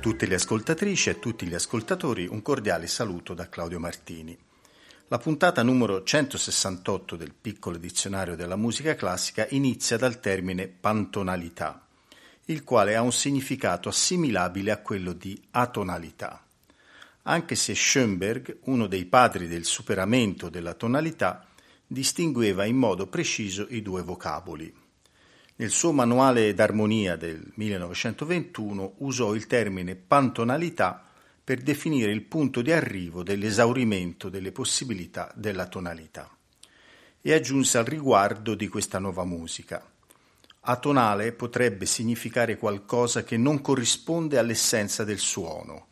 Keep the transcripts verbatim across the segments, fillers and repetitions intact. Tutte le ascoltatrici e tutti gli ascoltatori un cordiale saluto da Claudio Martini. La puntata numero centosessantotto del Piccolo dizionario della musica classica inizia dal termine pantonalità, il quale ha un significato assimilabile a quello di atonalità. Anche se Schoenberg, uno dei padri del superamento della tonalità, distingueva in modo preciso i due vocaboli. Nel suo manuale d'armonia del millenovecentoventuno usò il termine pantonalità per definire il punto di arrivo dell'esaurimento delle possibilità della tonalità e aggiunse al riguardo di questa nuova musica: atonale potrebbe significare qualcosa che non corrisponde all'essenza del suono.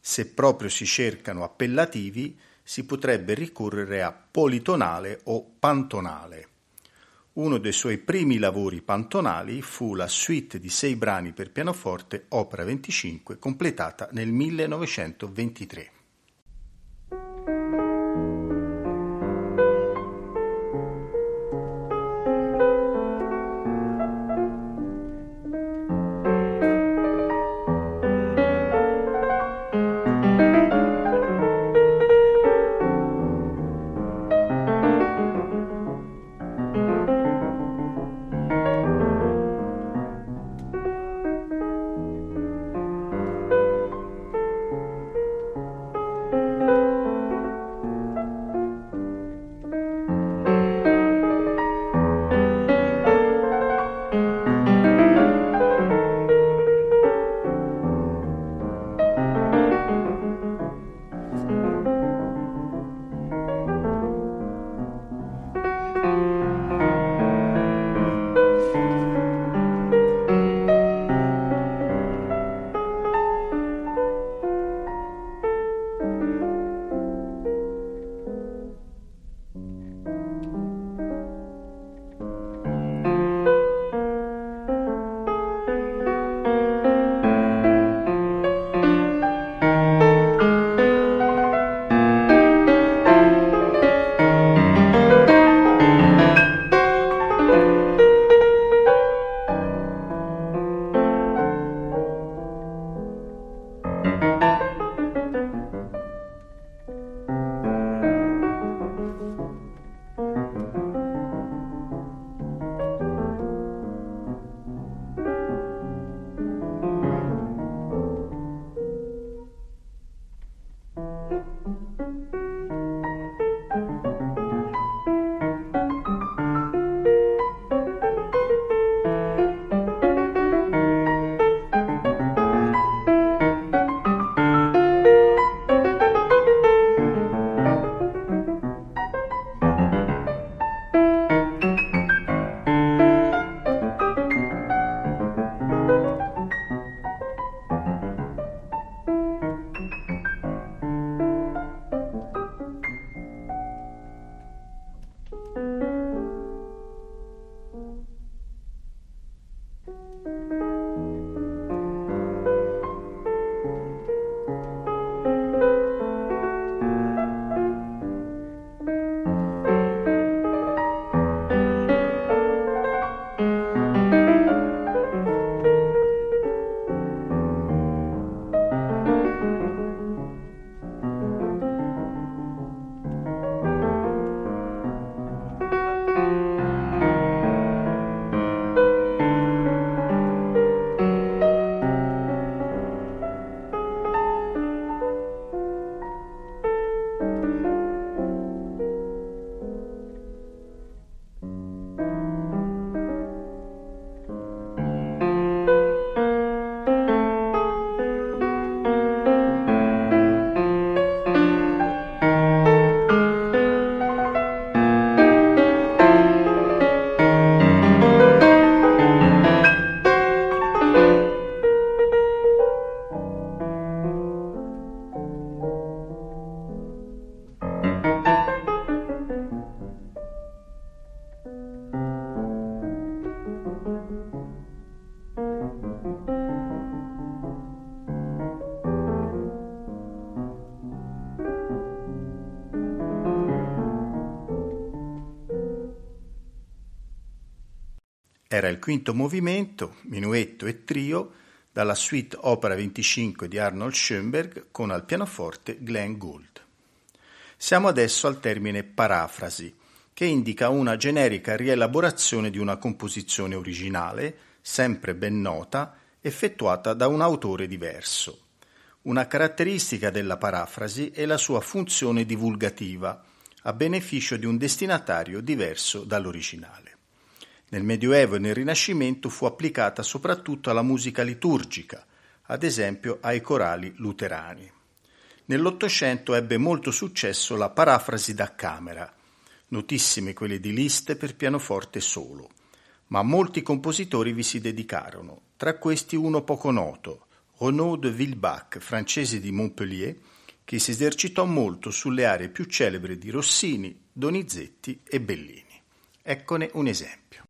Se proprio si cercano appellativi, si potrebbe ricorrere a politonale o pantonale. Uno dei suoi primi lavori pantonali fu la suite di sei brani per pianoforte, opera venticinque, completata nel millenovecentoventitré. Era il quinto movimento, minuetto e trio, dalla suite opera venticinque di Arnold Schoenberg con al pianoforte Glenn Gould. Siamo adesso al termine parafrasi, che indica una generica rielaborazione di una composizione originale, sempre ben nota, effettuata da un autore diverso. Una caratteristica della parafrasi è la sua funzione divulgativa, a beneficio di un destinatario diverso dall'originale. Nel Medioevo e nel Rinascimento fu applicata soprattutto alla musica liturgica, ad esempio ai corali luterani. Nell'Ottocento ebbe molto successo la parafrasi da camera, notissime quelle di Liszt per pianoforte solo, ma molti compositori vi si dedicarono, tra questi uno poco noto, Renaud de Vilbac, francese di Montpellier, che si esercitò molto sulle aree più celebri di Rossini, Donizetti e Bellini. Eccone un esempio.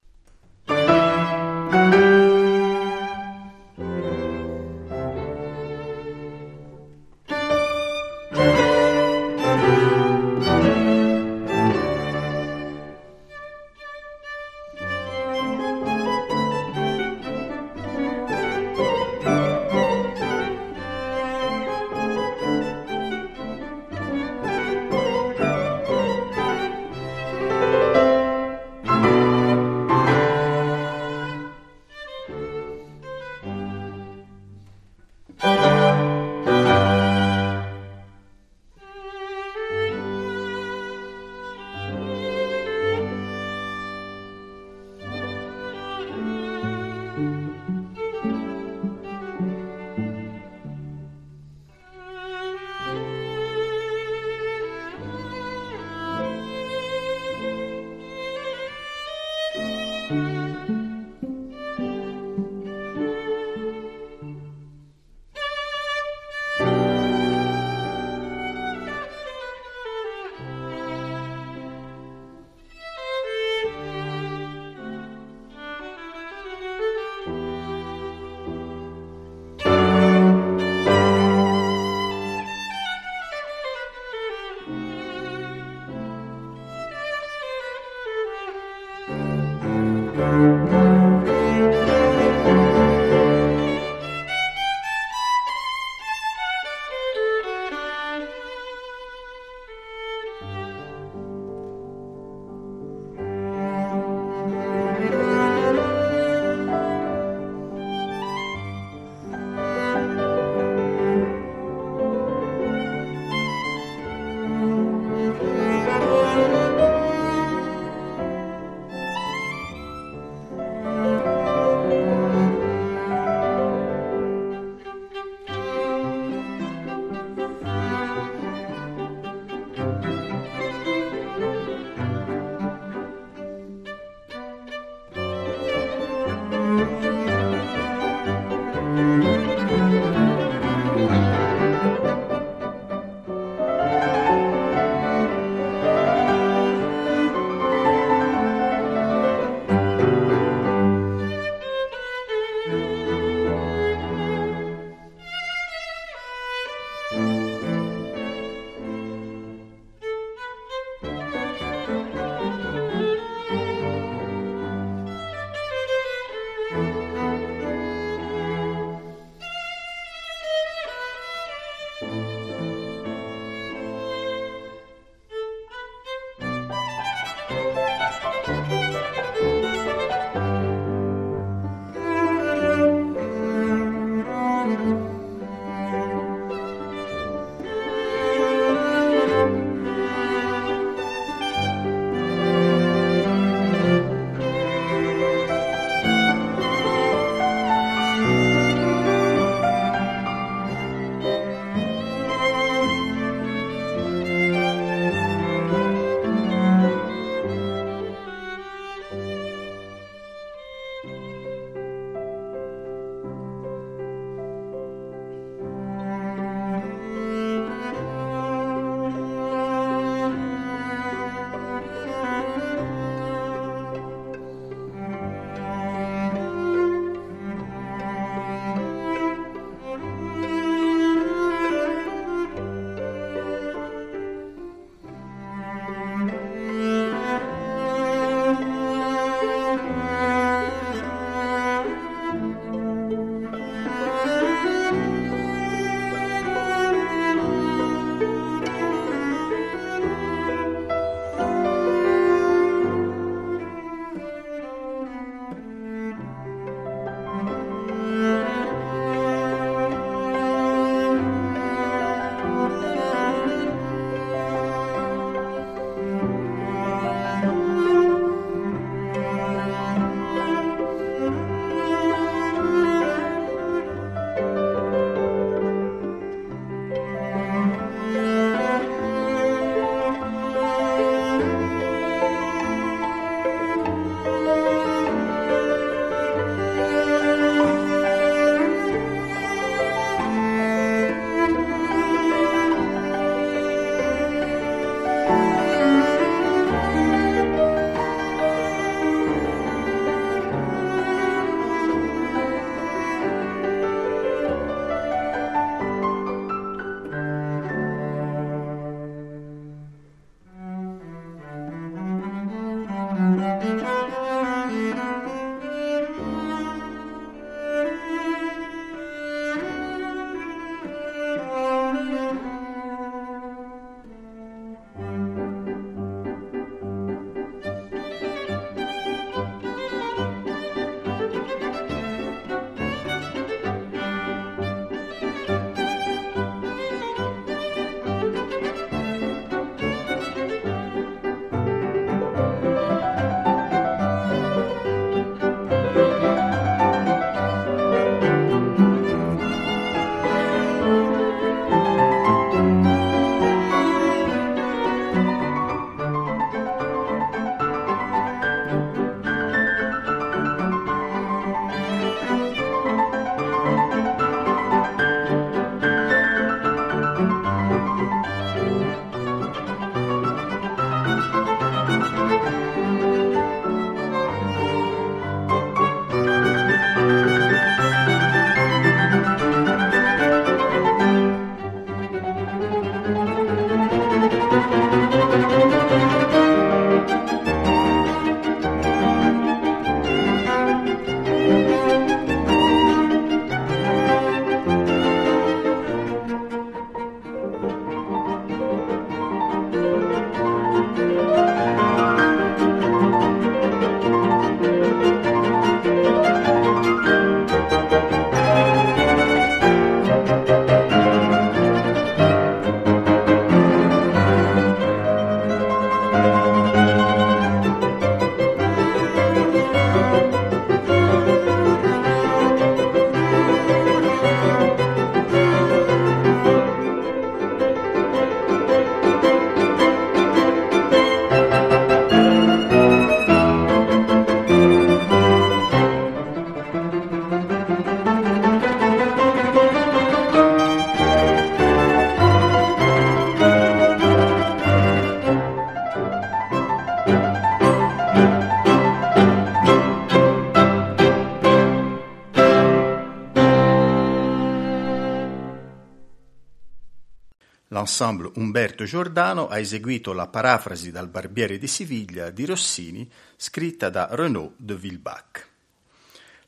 l'Ensemble Umberto Giordano ha eseguito la parafrasi dal Barbiere di Siviglia di Rossini, scritta da Renaud de Vilbac.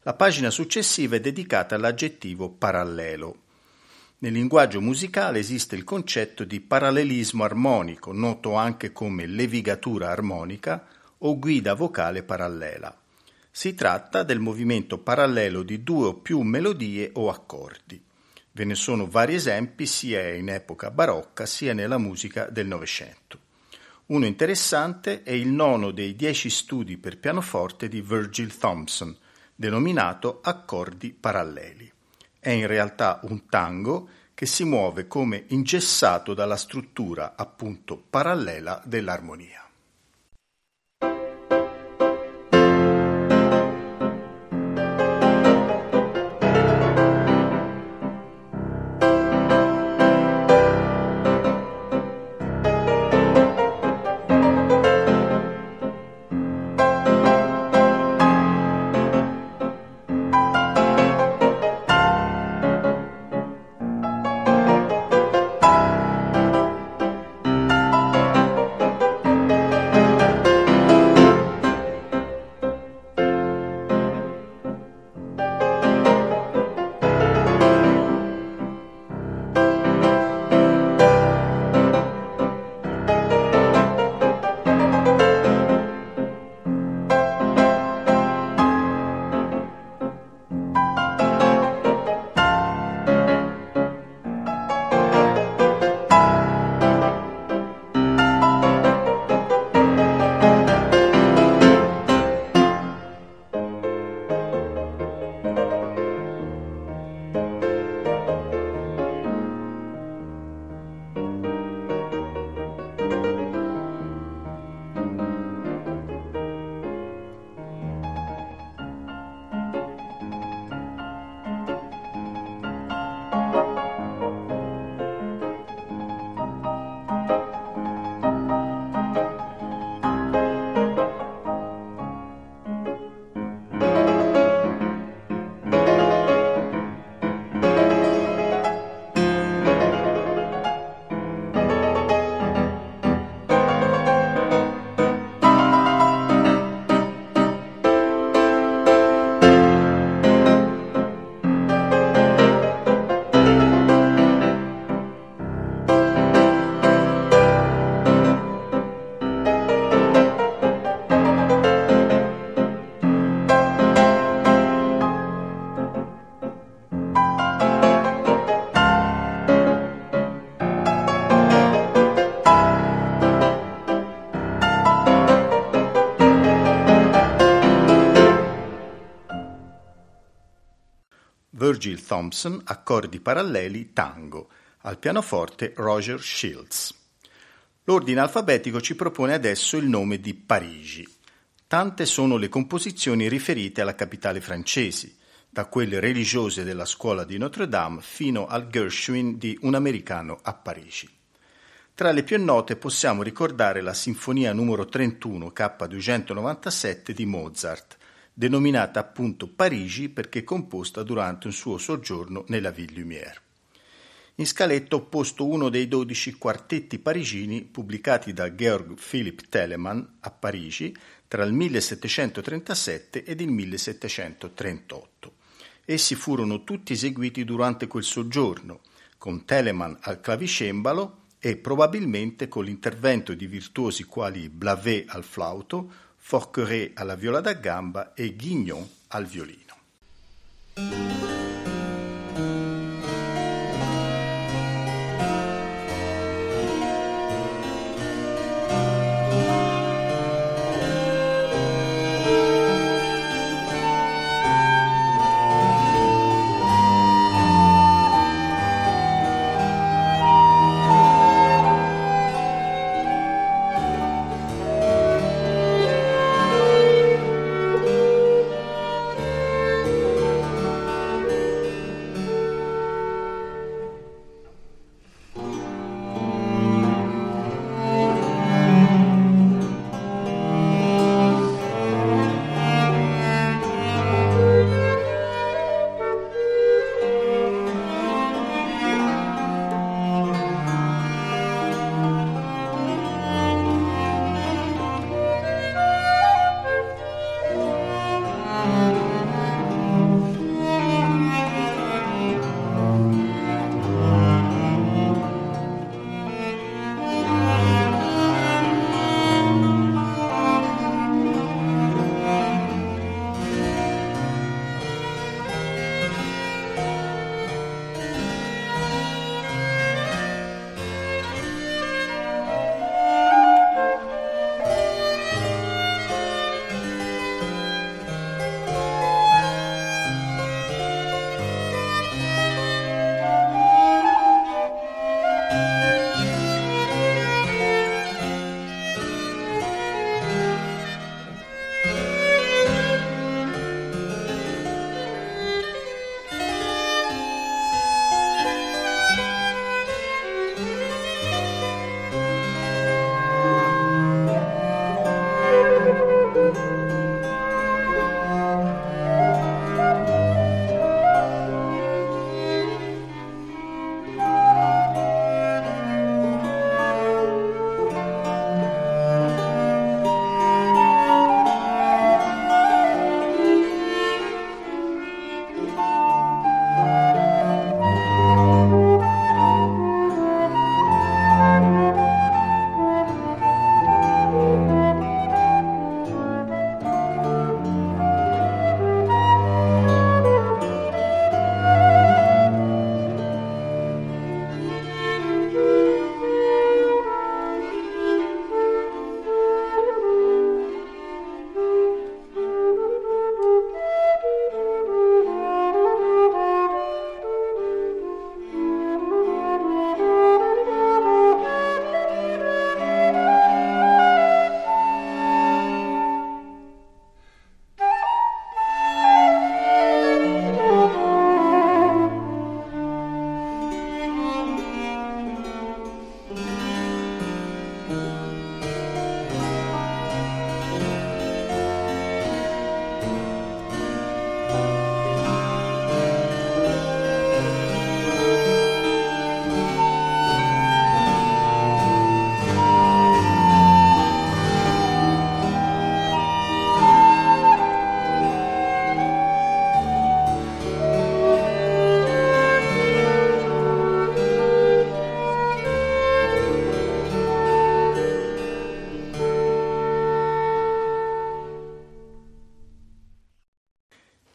La pagina successiva è dedicata all'aggettivo parallelo. Nel linguaggio musicale esiste il concetto di parallelismo armonico, noto anche come levigatura armonica o guida vocale parallela. Si tratta del movimento parallelo di due o più melodie o accordi. Ve ne sono vari esempi sia in epoca barocca sia nella musica del Novecento. Uno interessante è il nono dei dieci studi per pianoforte di Virgil Thomson, denominato Accordi paralleli. È in realtà un tango che si muove come ingessato dalla struttura, appunto, parallela dell'armonia. Virgil Thomson, accordi paralleli, tango, al pianoforte Roger Shields. L'ordine alfabetico ci propone adesso il nome di Parigi. Tante sono le composizioni riferite alla capitale francese, da quelle religiose della scuola di Notre Dame fino al Gershwin di Un americano a Parigi. Tra le più note possiamo ricordare la sinfonia numero trentuno K duecentonovantasette di Mozart, denominata appunto Parigi perché composta durante un suo soggiorno nella Ville Lumière. In scaletta ho posto uno dei dodici quartetti parigini pubblicati da Georg Philippe Telemann a Parigi tra il millesettecentotrentasette ed il millesettecentotrentotto. Essi furono tutti eseguiti durante quel soggiorno, con Telemann al clavicembalo e probabilmente con l'intervento di virtuosi quali Blavet al flauto, Forqueray alla viola da gamba e Guignon al violino.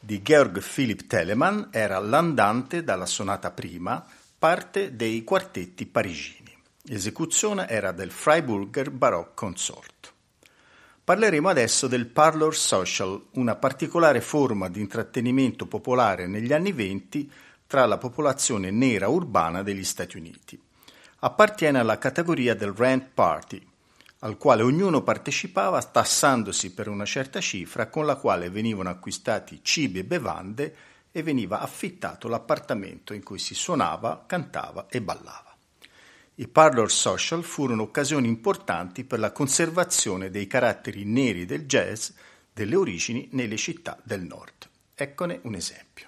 di Georg Philippe Telemann era l'andante dalla sonata prima, parte dei quartetti parigini. L'esecuzione era del Freiburger Baroque Consort. Parleremo adesso del parlor social, una particolare forma di intrattenimento popolare negli anni venti tra la popolazione nera urbana degli Stati Uniti. Appartiene alla categoria del rent party, al quale ognuno partecipava tassandosi per una certa cifra con la quale venivano acquistati cibi e bevande e veniva affittato l'appartamento in cui si suonava, cantava e ballava. I parlor social furono occasioni importanti per la conservazione dei caratteri neri del jazz delle origini nelle città del nord. Eccone un esempio.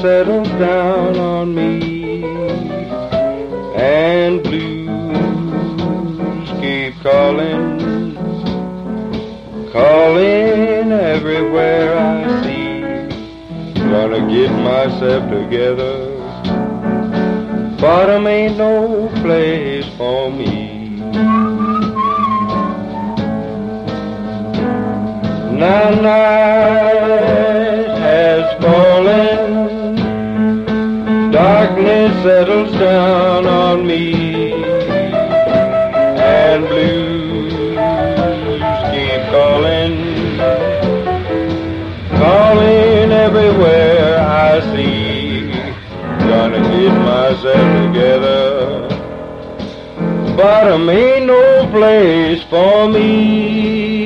Settle down on me and blues keep calling, calling everywhere I see. Gonna get myself together, bottom ain't no place for me. Now night has fallen, darkness settles down on me, and blues keep calling, calling everywhere I see. Gonna get myself together, bottom ain't no place for me.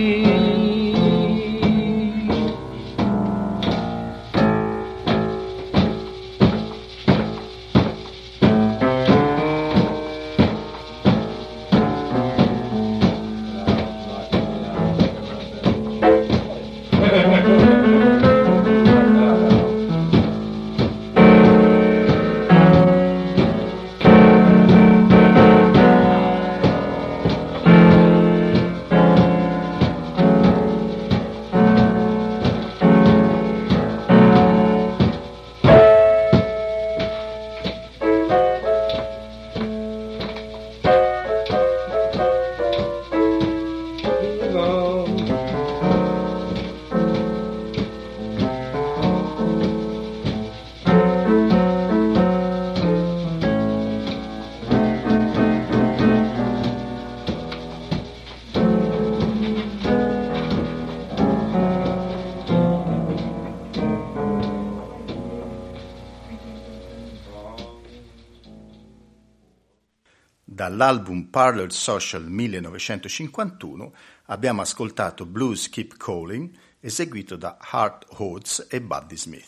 Dall'album Parlor Social millenovecentocinquantuno abbiamo ascoltato Blues Keep Calling, eseguito da Hart Hodes e Buddy Smith.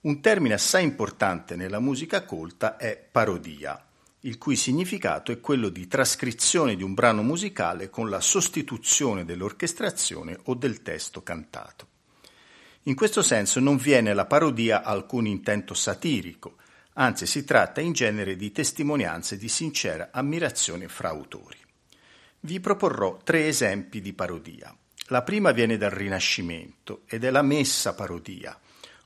Un termine assai importante nella musica colta è parodia, il cui significato è quello di trascrizione di un brano musicale con la sostituzione dell'orchestrazione o del testo cantato. In questo senso non viene alla parodia alcun intento satirico, anzi si tratta in genere di testimonianze di sincera ammirazione fra autori. Vi proporrò tre esempi di parodia. La prima viene dal Rinascimento ed è la messa parodia,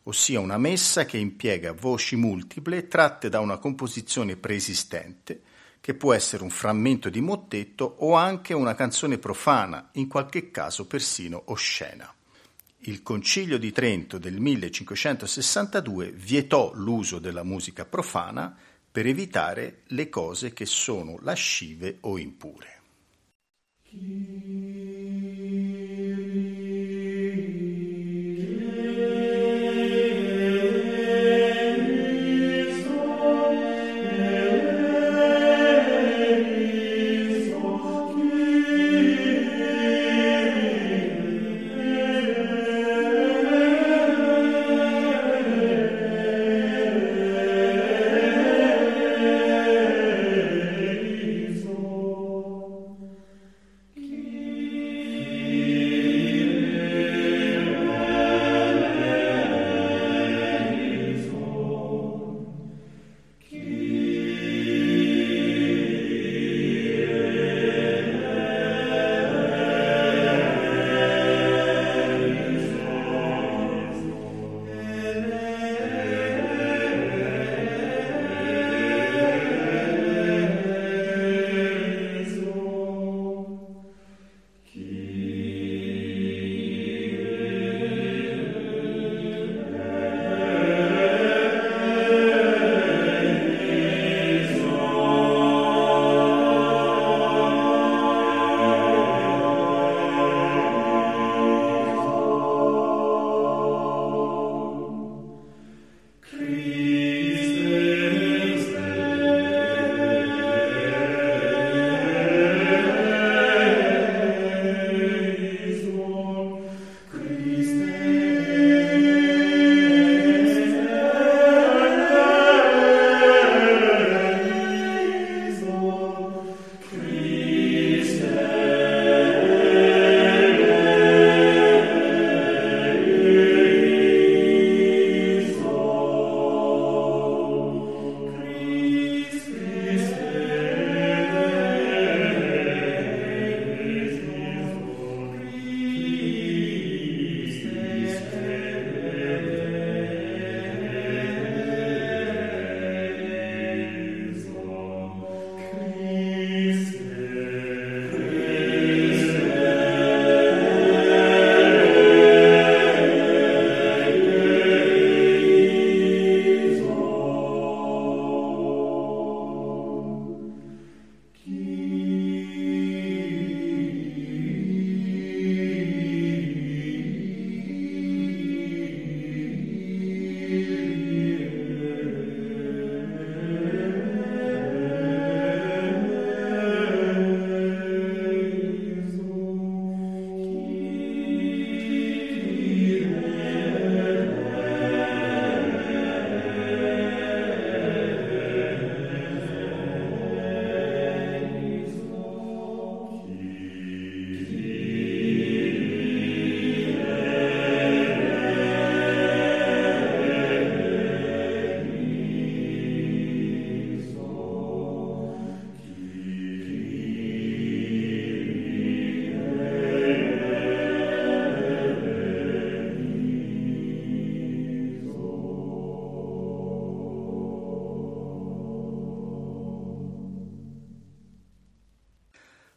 ossia una messa che impiega voci multiple tratte da una composizione preesistente, che può essere un frammento di mottetto o anche una canzone profana, in qualche caso persino oscena. Il Concilio di Trento del millecinquecentosessantadue vietò l'uso della musica profana per evitare le cose che sono lascive o impure.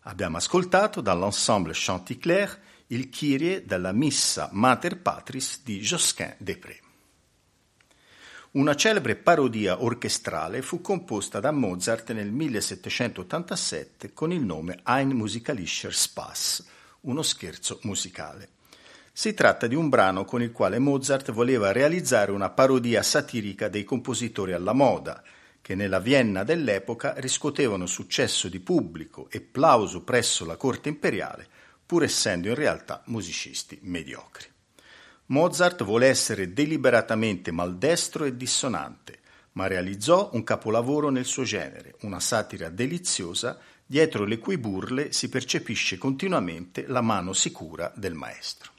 Abbiamo ascoltato dall'Ensemble Chanticleer il Kyrie dalla Missa Mater Patris di Josquin Desprez. Una celebre parodia orchestrale fu composta da Mozart nel millesettecentottantasette con il nome Ein Musicalischer Spass, uno scherzo musicale. Si tratta di un brano con il quale Mozart voleva realizzare una parodia satirica dei compositori alla moda, che nella Vienna dell'epoca riscuotevano successo di pubblico e plauso presso la corte imperiale, pur essendo in realtà musicisti mediocri. Mozart vuole essere deliberatamente maldestro e dissonante, ma realizzò un capolavoro nel suo genere, una satira deliziosa, dietro le cui burle si percepisce continuamente la mano sicura del maestro.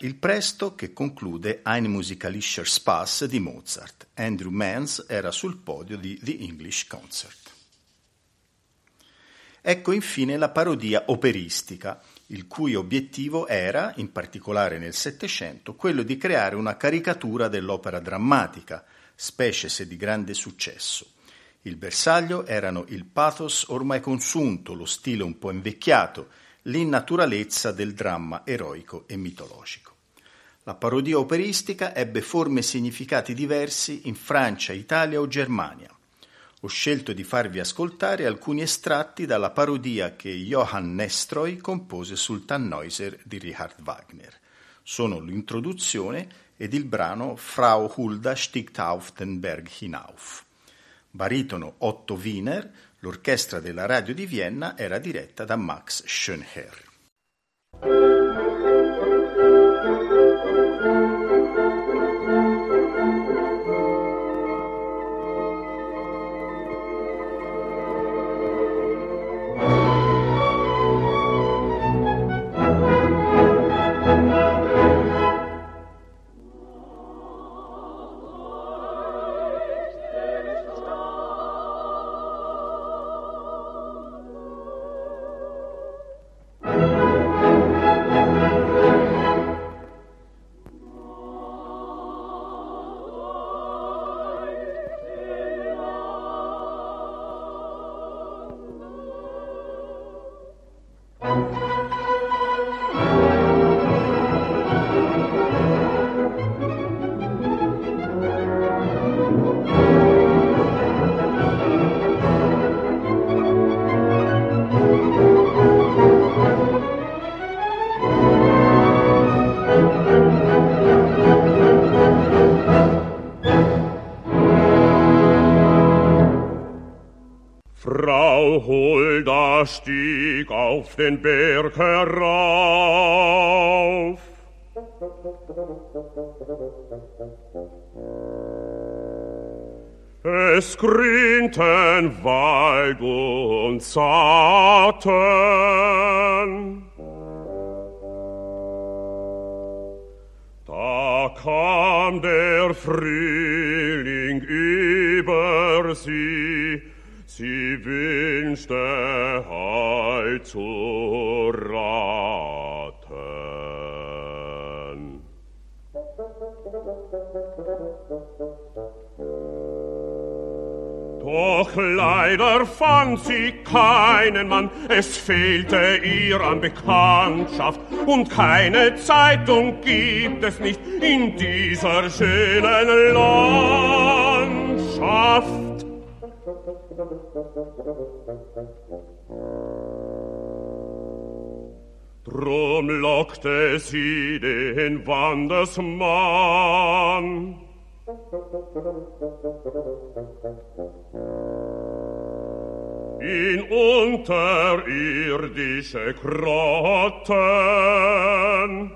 Il presto che conclude Ein Musikalischer Spass di Mozart. Andrew Manns era sul podio di The English Concert. Ecco infine la parodia operistica, il cui obiettivo era, in particolare nel Settecento, quello di creare una caricatura dell'opera drammatica, specie se di grande successo. Il bersaglio erano il pathos ormai consunto, lo stile un po' invecchiato, l'innaturalezza del dramma eroico e mitologico. La parodia operistica ebbe forme e significati diversi in Francia, Italia o Germania. Ho scelto di farvi ascoltare alcuni estratti dalla parodia che Johann Nestroy compose sul Tannhäuser di Richard Wagner. Sono l'introduzione ed il brano Frau Hulda stiegt auf den Berg hinauf. Baritono Otto Wiener, l'orchestra della radio di Vienna era diretta da Max Schönherr. Stieg auf den Berg herauf. Es grünten Wald und Zarten. Da kam der Frühling über sie. Sie wünschte heut zu raten. Doch leider fand sie keinen Mann, es fehlte ihr an Bekanntschaft und keine Zeitung gibt es nicht in dieser schönen Landschaft. Drum lockte sie den Wandersmann. In unterirdische Grotten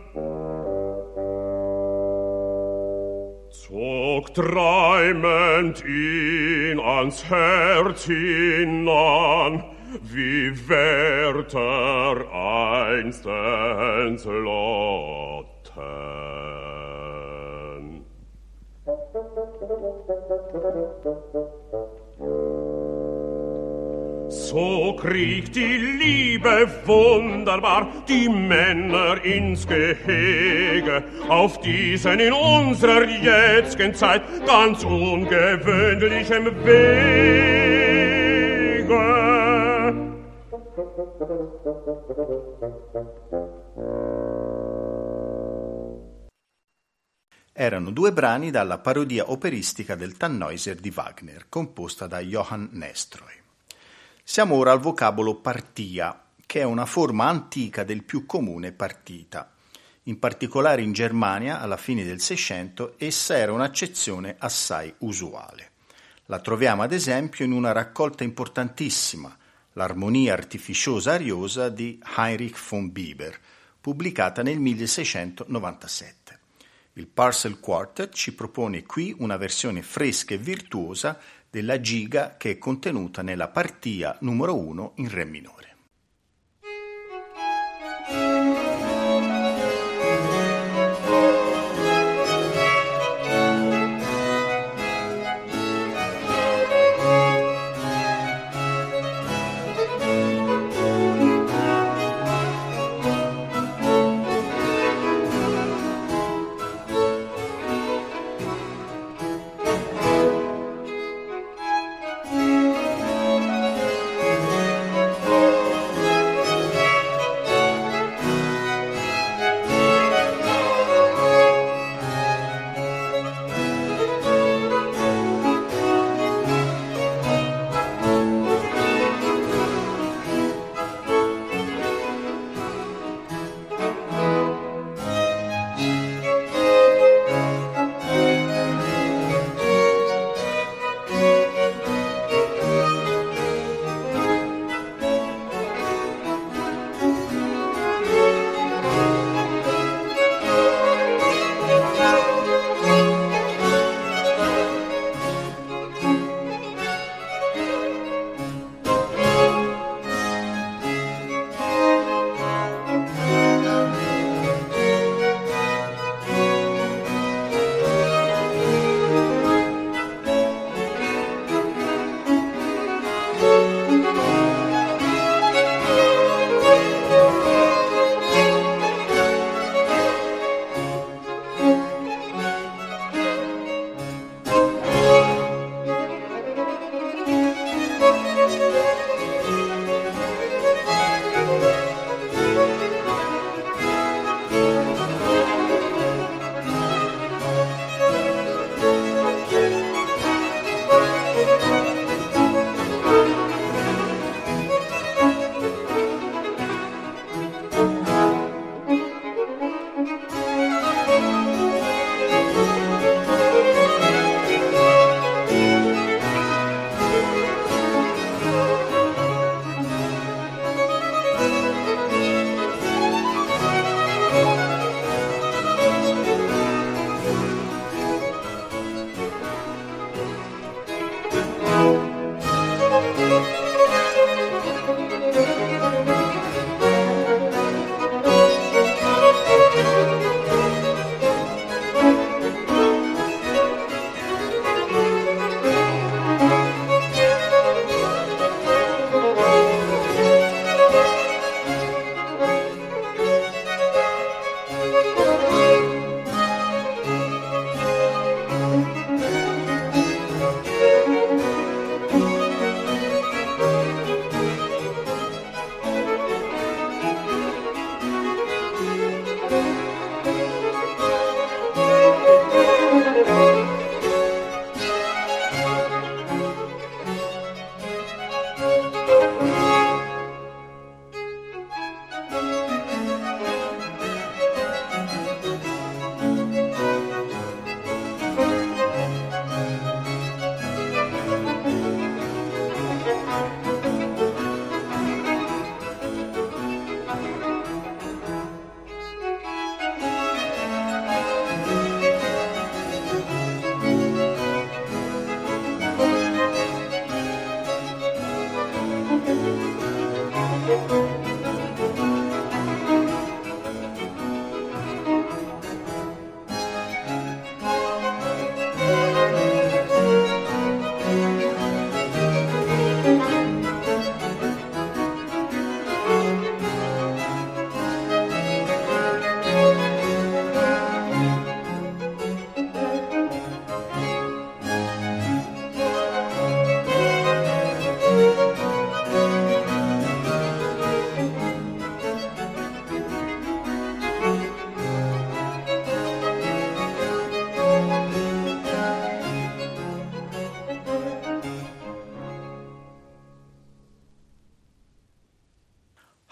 zog träumend ihn ans Herz hinan, wie Werther einstens Lotten. So kriegt die Liebe wunderbar die Männer ins Gehege, auf diesen in unserer jetzigen Zeit ganz ungewöhnlichem Wege. Erano due brani dalla parodia operistica del Tannhäuser di Wagner, composta da Johann Nestroy. Siamo ora al vocabolo partia, che è una forma antica del più comune partita. In particolare in Germania, alla fine del Seicento, essa era un'accezione assai usuale. La troviamo ad esempio in una raccolta importantissima, L'armonia artificiosa ariosa di Heinrich von Biber, pubblicata nel milleseicentonovantasette. Il Parcel Quartet ci propone qui una versione fresca e virtuosa della giga che è contenuta nella partia numero uno in re minore. Thank you.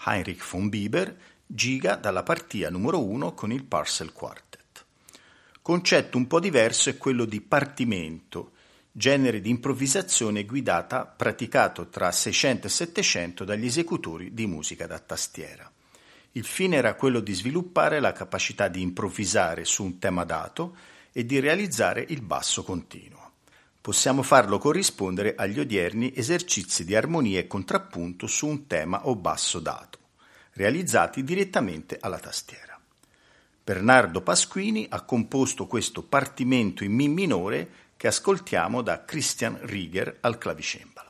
Heinrich von Bieber, giga dalla partita numero uno con il Parcel Quartet. Concetto un po' diverso è quello di partimento, genere di improvvisazione guidata praticato tra seicento e settecento dagli esecutori di musica da tastiera. Il fine era quello di sviluppare la capacità di improvvisare su un tema dato e di realizzare il basso continuo. Possiamo farlo corrispondere agli odierni esercizi di armonia e contrappunto su un tema o basso dato, realizzati direttamente alla tastiera. Bernardo Pasquini ha composto questo partimento in Mi minore che ascoltiamo da Christian Rieger al clavicembalo.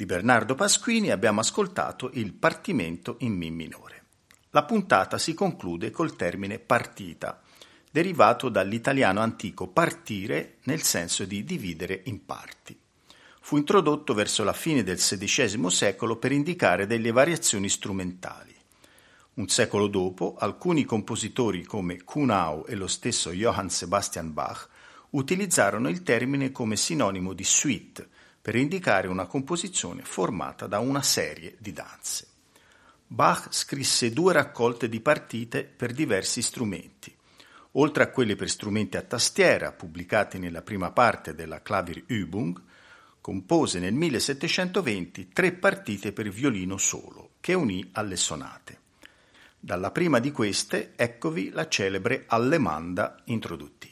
Di Bernardo Pasquini abbiamo ascoltato il Partimento in Mi minore. La puntata si conclude col termine partita, derivato dall'italiano antico partire nel senso di dividere in parti. Fu introdotto verso la fine del sedicesimo secolo per indicare delle variazioni strumentali. Un secolo dopo, alcuni compositori come Kuhnau e lo stesso Johann Sebastian Bach utilizzarono il termine come sinonimo di suite per indicare una composizione formata da una serie di danze. Bach scrisse due raccolte di partite per diversi strumenti. Oltre a quelle per strumenti a tastiera, pubblicate nella prima parte della Klavierübung, compose nel millesettecentoventi tre partite per violino solo, che unì alle sonate. Dalla prima di queste, eccovi la celebre Allemanda introduttiva.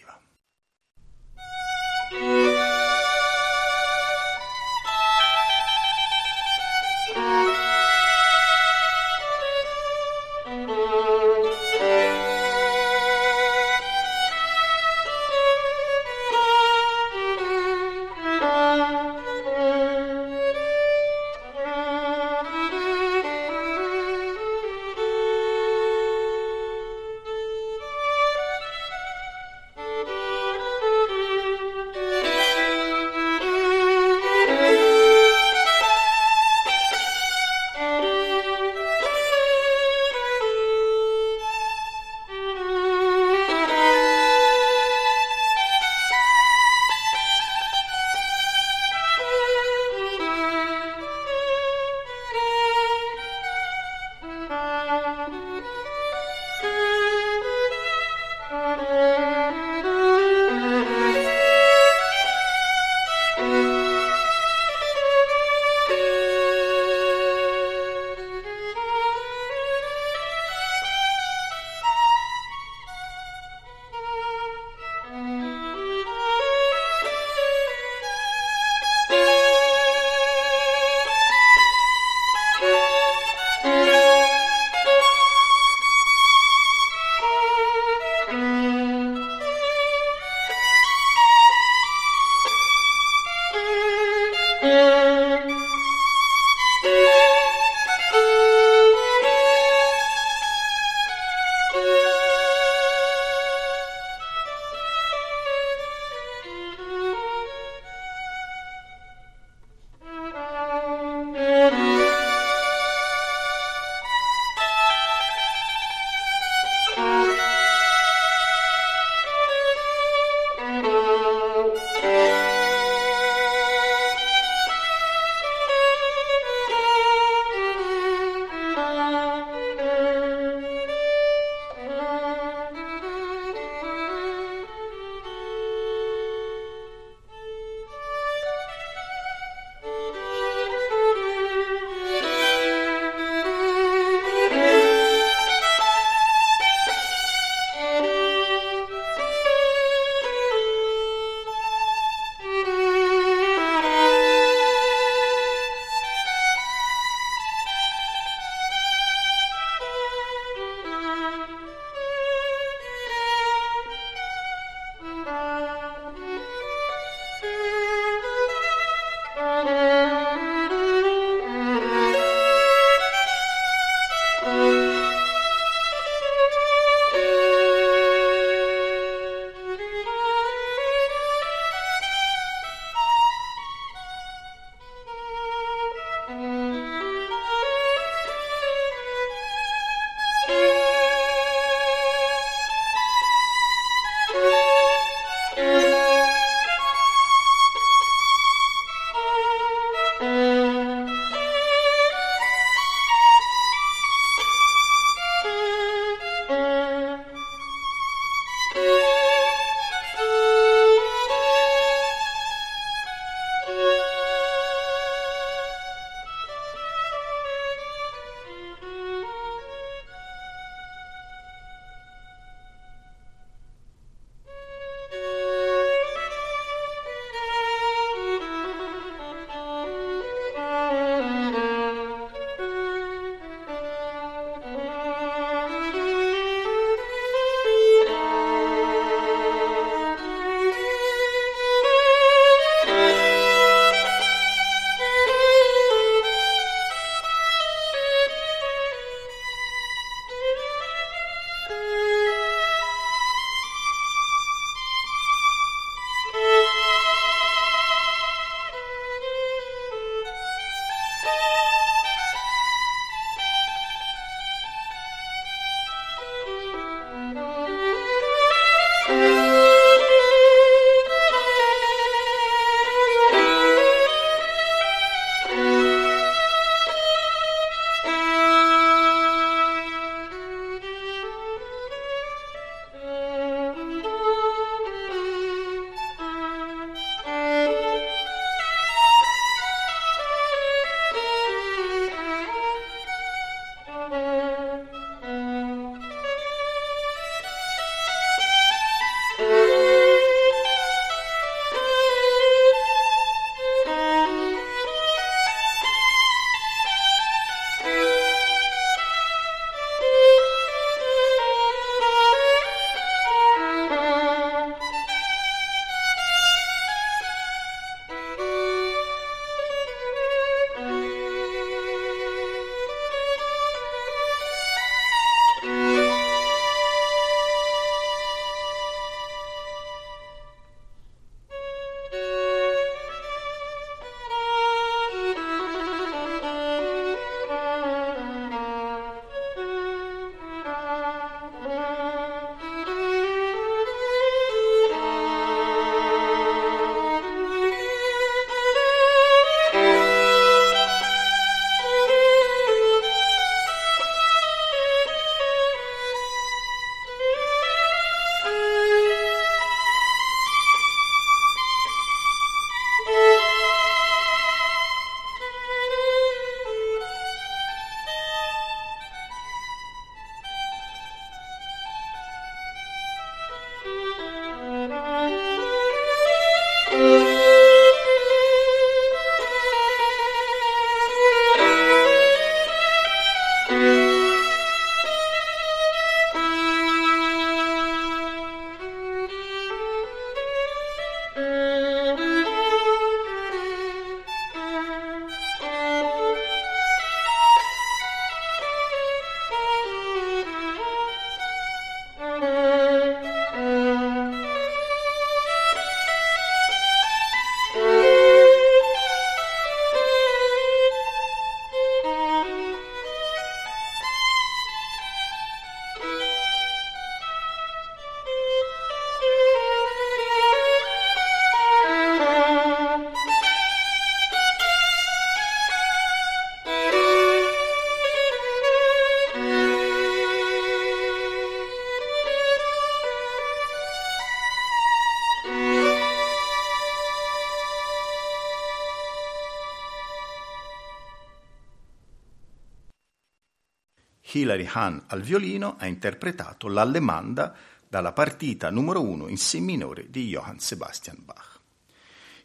Hilary Hahn al violino ha interpretato l'Allemanda dalla partita numero uno in si minore di Johann Sebastian Bach.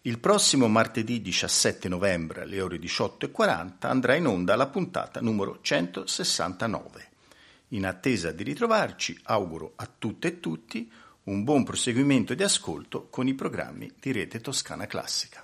Il prossimo martedì diciassette novembre alle ore diciotto e quaranta andrà in onda la puntata numero centosessantanove. In attesa di ritrovarci, auguro a tutte e tutti un buon proseguimento di ascolto con i programmi di Rete Toscana Classica.